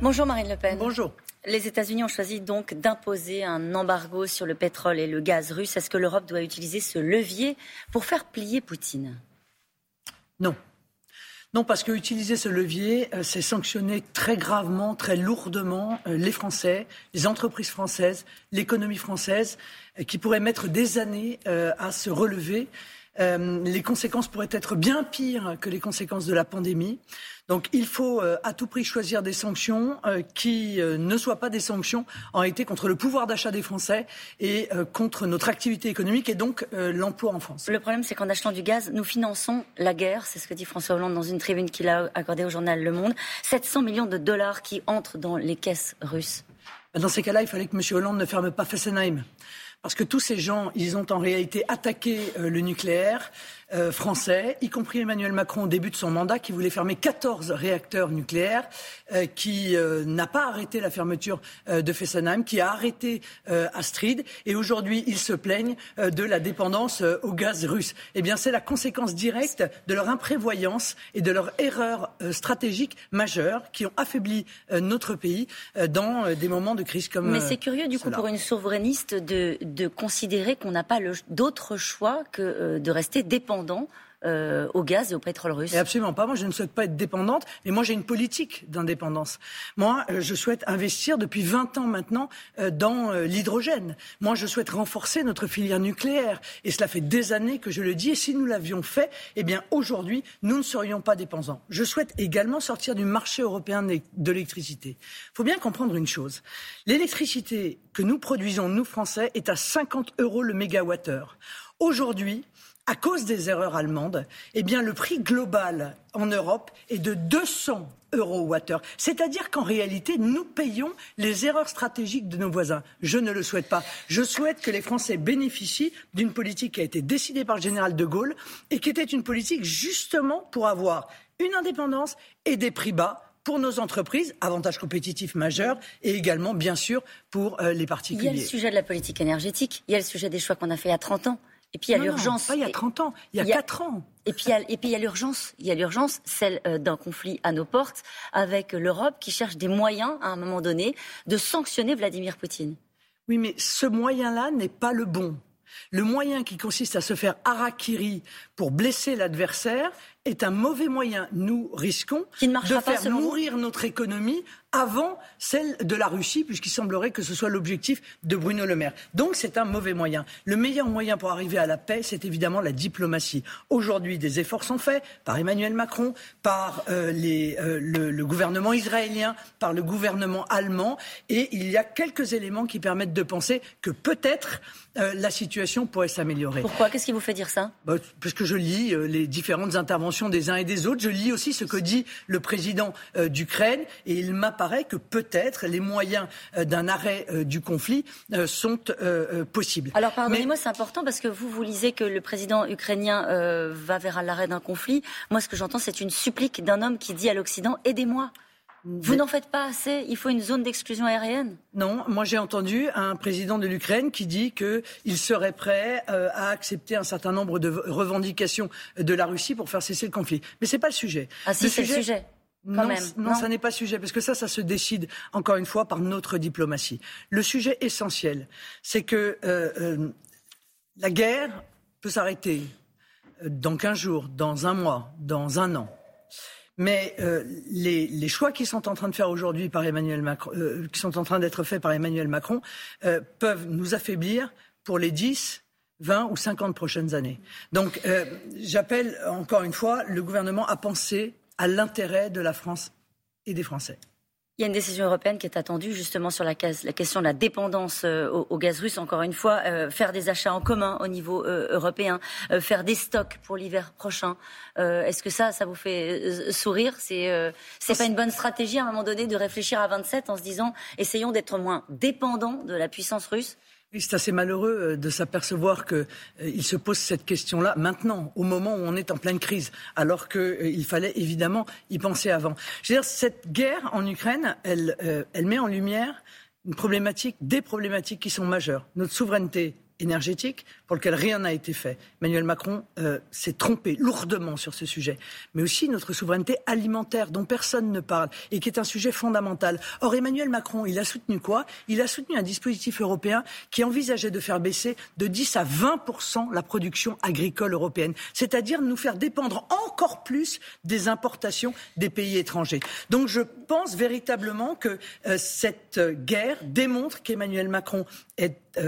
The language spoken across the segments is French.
Bonjour Marine Le Pen. Bonjour. Les États-Unis ont choisi donc d'imposer un embargo sur le pétrole et le gaz russe. Est-ce que l'Europe doit utiliser ce levier pour faire plier Poutine ? Non. Non, parce que utiliser ce levier, c'est sanctionner très gravement, très lourdement les Français, les entreprises françaises, l'économie française, qui pourrait mettre des années à se relever. Les conséquences pourraient être bien pires que les conséquences de la pandémie. Donc il faut à tout prix choisir des sanctions qui ne soient pas des sanctions en réalité contre le pouvoir d'achat des Français et contre notre activité économique et donc l'emploi en France. Le problème, c'est qu'en achetant du gaz, nous finançons la guerre. C'est ce que dit François Hollande dans une tribune qu'il a accordée au journal Le Monde. 700 millions de dollars qui entrent dans les caisses russes. Dans ces cas-là, il fallait que M. Hollande ne ferme pas Fessenheim. Parce que tous ces gens, ils ont en réalité attaqué le nucléaire français, y compris Emmanuel Macron au début de son mandat, qui voulait fermer 14 réacteurs nucléaires, qui n'a pas arrêté la fermeture de Fessenheim, qui a arrêté Astrid. Et aujourd'hui, ils se plaignent de la dépendance au gaz russe. Eh bien, c'est la conséquence directe de leur imprévoyance et de leur erreur stratégique majeure qui ont affaibli notre pays dans des moments de crise comme cela. Mais c'est curieux, du coup, pour une souverainiste de considérer qu'on n'a pas d'autre choix que de rester dépendant au gaz et au pétrole russe. Et absolument pas. Moi, je ne souhaite pas être dépendante, mais moi, j'ai une politique d'indépendance. Moi, je souhaite investir depuis 20 ans maintenant dans l'hydrogène. Moi, je souhaite renforcer notre filière nucléaire. Et cela fait des années que je le dis. Et si nous l'avions fait, eh bien, aujourd'hui, nous ne serions pas dépendants. Je souhaite également sortir du marché européen de l'électricité. Il faut bien comprendre une chose. L'électricité que nous produisons, nous Français, est à 50 € le mégawattheure. Aujourd'hui, à cause des erreurs allemandes, eh bien, le prix global en Europe est de 200 € au watt-heure. C'est-à-dire qu'en réalité, nous payons les erreurs stratégiques de nos voisins. Je ne le souhaite pas. Je souhaite que les Français bénéficient d'une politique qui a été décidée par le général de Gaulle et qui était une politique justement pour avoir une indépendance et des prix bas pour nos entreprises, avantages compétitifs majeurs, et également, bien sûr, pour les particuliers. Il y a le sujet de la politique énergétique, il y a le sujet des choix qu'on a fait il y a 30 ans. Et puis il y a l'urgence. Pas il y a 30 ans, il y a 4 ans. Et puis il y a l'urgence. Il y a l'urgence, celle d'un conflit à nos portes, avec l'Europe qui cherche des moyens, à un moment donné, de sanctionner Vladimir Poutine. Oui, mais ce moyen-là n'est pas le bon. Le moyen qui consiste à se faire harakiri pour blesser l'adversaire est un mauvais moyen. Nous risquons de faire mourir notre économie avant celle de la Russie, puisqu'il semblerait que ce soit l'objectif de Bruno Le Maire. Donc c'est un mauvais moyen. Le meilleur moyen pour arriver à la paix, c'est évidemment la diplomatie. Aujourd'hui, des efforts sont faits par Emmanuel Macron, par le gouvernement israélien, par le gouvernement allemand, et il y a quelques éléments qui permettent de penser que peut-être la situation pourrait s'améliorer. Pourquoi ? Qu'est-ce qui vous fait dire ça ? Parce que je lis les différentes interventions des uns et des autres. Je lis aussi ce que dit le président d'Ukraine et il m'apparaît que peut-être les moyens d'un arrêt du conflit sont possibles. Alors pardonnez-moi, c'est important parce que vous lisez que le président ukrainien va vers l'arrêt d'un conflit. Moi, ce que j'entends, c'est une supplique d'un homme qui dit à l'Occident « aidez-moi ». Vous n'en faites pas assez, il faut une zone d'exclusion aérienne ? Non, moi j'ai entendu un président de l'Ukraine qui dit qu'il serait prêt à accepter un certain nombre de revendications de la Russie pour faire cesser le conflit. Mais ce n'est pas le sujet. Ah si, c'est le sujet. Non, ça n'est pas sujet, parce que ça se décide, encore une fois, par notre diplomatie. Le sujet essentiel, c'est que la guerre peut s'arrêter dans 15 jours, dans un mois, dans un an. Mais les choix qui sont en train de faire aujourd'hui par Emmanuel Macron, qui sont en train d'être faits par Emmanuel Macron, peuvent nous affaiblir pour les 10, 20 ou 50 prochaines années. Donc, j'appelle encore une fois le gouvernement à penser à l'intérêt de la France et des Français. Il y a une décision européenne qui est attendue justement sur la question de la dépendance au gaz russe. Encore une fois, faire des achats en commun au niveau européen, faire des stocks pour l'hiver prochain. Est-ce que ça vous fait sourire ? C'est pas une bonne stratégie à un moment donné de réfléchir à 27 en se disant essayons d'être moins dépendants de la puissance russe ? Oui, c'est assez malheureux de s'apercevoir qu'il se pose cette question-là maintenant, au moment où on est en pleine crise, alors qu'il fallait évidemment y penser avant. Je veux dire, cette guerre en Ukraine, elle met en lumière des problématiques qui sont majeures. Notre souveraineté énergétique, pour lequel rien n'a été fait. Emmanuel Macron s'est trompé lourdement sur ce sujet. Mais aussi notre souveraineté alimentaire, dont personne ne parle, et qui est un sujet fondamental. Or, Emmanuel Macron, il a soutenu quoi ? Il a soutenu un dispositif européen qui envisageait de faire baisser de 10 à 20% la production agricole européenne. C'est-à-dire nous faire dépendre encore plus des importations des pays étrangers. Donc je pense véritablement que cette guerre démontre qu'Emmanuel Macron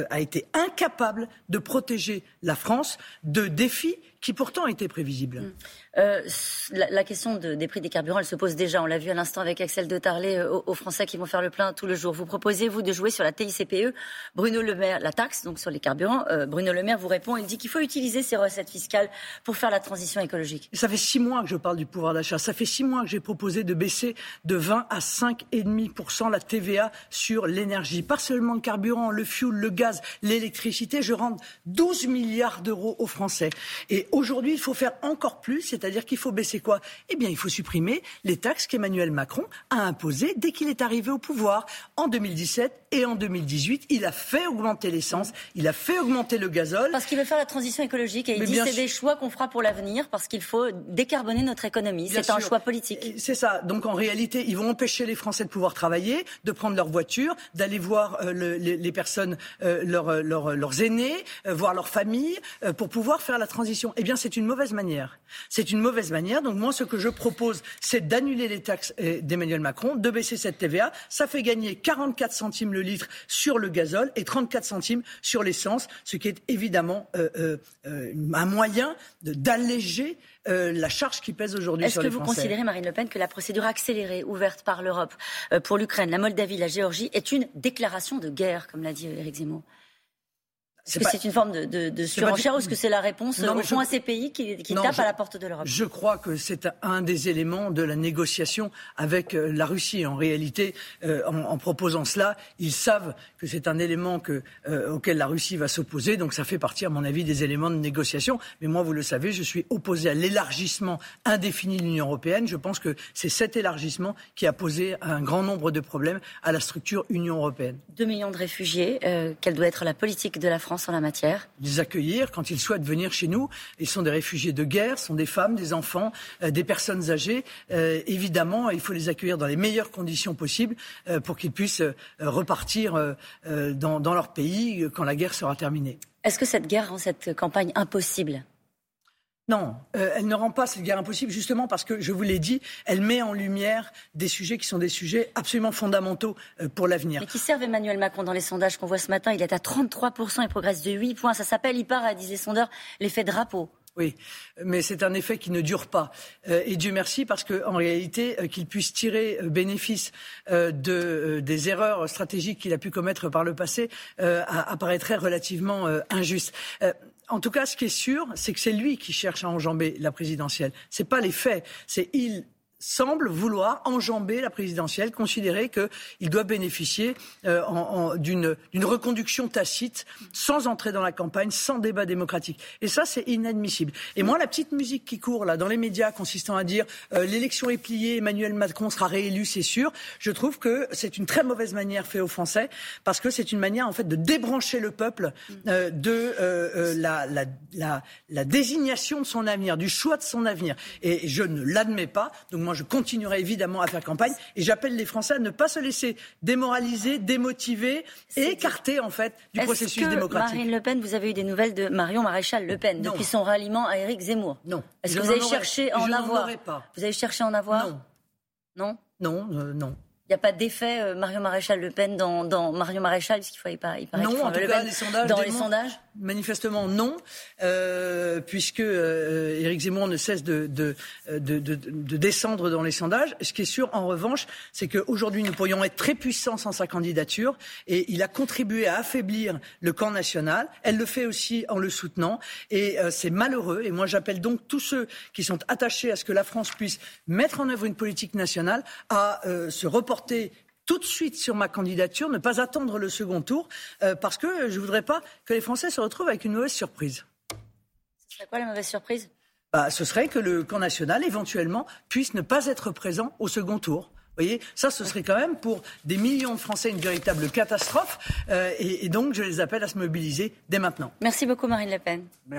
a été incapable de protéger la France de défis qui pourtant étaient prévisibles. La question des prix des carburants, elle se pose déjà. On l'a vu à l'instant avec Axel Detarlet, aux Français qui vont faire le plein tout le jour. Vous proposez, vous, de jouer sur la TICPE. Bruno Le Maire, la taxe, donc sur les carburants, Bruno Le Maire vous répond, il dit qu'il faut utiliser ces recettes fiscales pour faire la transition écologique. Ça fait 6 mois que je parle du pouvoir d'achat. Ça fait 6 mois que j'ai proposé de baisser de 20 à 5,5% la TVA sur l'énergie. Pas seulement le carburant, le fuel, le gaz, l'électricité. Je rends 12 milliards d'euros aux Français. Et aujourd'hui, il faut faire encore plus, c'est-à-dire qu'il faut baisser quoi ? Eh bien, il faut supprimer les taxes qu'Emmanuel Macron a imposées dès qu'il est arrivé au pouvoir. En 2017 et en 2018, il a fait augmenter l'essence, il a fait augmenter le gazole. Parce qu'il veut faire la transition écologique et il dit que c'est des choix qu'on fera pour l'avenir parce qu'il faut décarboner notre économie. C'est un choix politique. C'est ça. Donc, en réalité, ils vont empêcher les Français de pouvoir travailler, de prendre leur voiture, d'aller voir les personnes, leurs aînés, voir leur famille, pour pouvoir faire la transition. Eh bien, c'est une mauvaise manière. C'est une mauvaise manière. Donc, moi, ce que je propose, c'est d'annuler les taxes d'Emmanuel Macron, de baisser cette TVA. Ça fait gagner 44 centimes le litre sur le gazole et 34 centimes sur l'essence, ce qui est évidemment un moyen d'alléger la charge qui pèse aujourd'hui sur les Français. Est-ce que vous considérez, Marine Le Pen, que la procédure accélérée ouverte par l'Europe pour l'Ukraine, la Moldavie, la Géorgie est une déclaration de guerre, comme l'a dit Éric Zemmour ? Est-ce que c'est une forme de surenchère, ou est-ce que c'est la réponse à ces pays qui tapent à la porte de l'Europe ? Je crois que c'est un des éléments de la négociation avec la Russie. En réalité, en proposant cela, ils savent que c'est un élément auquel la Russie va s'opposer. Donc ça fait partie, à mon avis, des éléments de négociation. Mais moi, vous le savez, je suis opposé à l'élargissement indéfini de l'Union européenne. Je pense que c'est cet élargissement qui a posé un grand nombre de problèmes à la structure Union européenne. 2 millions de réfugiés, quelle doit être la politique de la France en la matière ? Les accueillir quand ils souhaitent venir chez nous. Ils sont des réfugiés de guerre, sont des femmes, des enfants, des personnes âgées. Évidemment, il faut les accueillir dans les meilleures conditions possibles pour qu'ils puissent repartir dans leur pays quand la guerre sera terminée. Est-ce que cette guerre rend cette campagne impossible ? Non, elle ne rend pas cette guerre impossible, justement parce que, je vous l'ai dit, elle met en lumière des sujets qui sont des sujets absolument fondamentaux pour l'avenir. Mais qui servent Emmanuel Macron dans les sondages qu'on voit ce matin. Il est à 33%, il progresse de 8 points. Ça s'appelle, il part, disent les sondeurs, l'effet drapeau. Oui, mais c'est un effet qui ne dure pas. Et Dieu merci, parce qu'en réalité, qu'il puisse tirer bénéfice des erreurs stratégiques qu'il a pu commettre par le passé apparaîtrait relativement injuste. En tout cas, ce qui est sûr, c'est que c'est lui qui cherche à enjamber la présidentielle. C'est pas les faits, c'est il semble vouloir enjamber la présidentielle, considérer qu'il doit bénéficier d'une reconduction tacite, sans entrer dans la campagne, sans débat démocratique. Et ça, c'est inadmissible. Et moi, la petite musique qui court là dans les médias, consistant à dire l'élection est pliée, Emmanuel Macron sera réélu, c'est sûr, je trouve que c'est une très mauvaise manière faite aux Français, parce que c'est une manière en fait de débrancher le peuple de la désignation de son avenir, du choix de son avenir. Et je ne l'admets pas. Donc moi, je continuerai évidemment à faire campagne et j'appelle les Français à ne pas se laisser démoraliser, démotiver et écarter en fait du processus démocratique. Marine Le Pen, vous avez eu des nouvelles de Marion Maréchal Le Pen depuis son ralliement à Éric Zemmour ? Non. Est-ce que vous avez cherché à en avoir ? Vous avez cherché à en avoir ? Non. Non ? Non. Il n'y a pas d'effet Marion Maréchal Le Pen dans Marion Maréchal, puisqu'il fallait pas. Non, en tout cas, les sondages. Manifestement, non, puisque Éric Zemmour ne cesse de descendre dans les sondages. Ce qui est sûr, en revanche, c'est qu'aujourd'hui, nous pourrions être très puissants sans sa candidature, et il a contribué à affaiblir le camp national. Elle le fait aussi en le soutenant, et c'est malheureux. Et moi, j'appelle donc tous ceux qui sont attachés à ce que la France puisse mettre en œuvre une politique nationale à se reporter tout de suite sur ma candidature, ne pas attendre le second tour, parce que je ne voudrais pas que les Français se retrouvent avec une mauvaise surprise. Ce serait quoi la mauvaise surprise ? Ce serait que le camp national, éventuellement, puisse ne pas être présent au second tour. Vous voyez, ça, ce serait quand même pour des millions de Français une véritable catastrophe. Et donc, je les appelle à se mobiliser dès maintenant. Merci beaucoup, Marine Le Pen. Merci.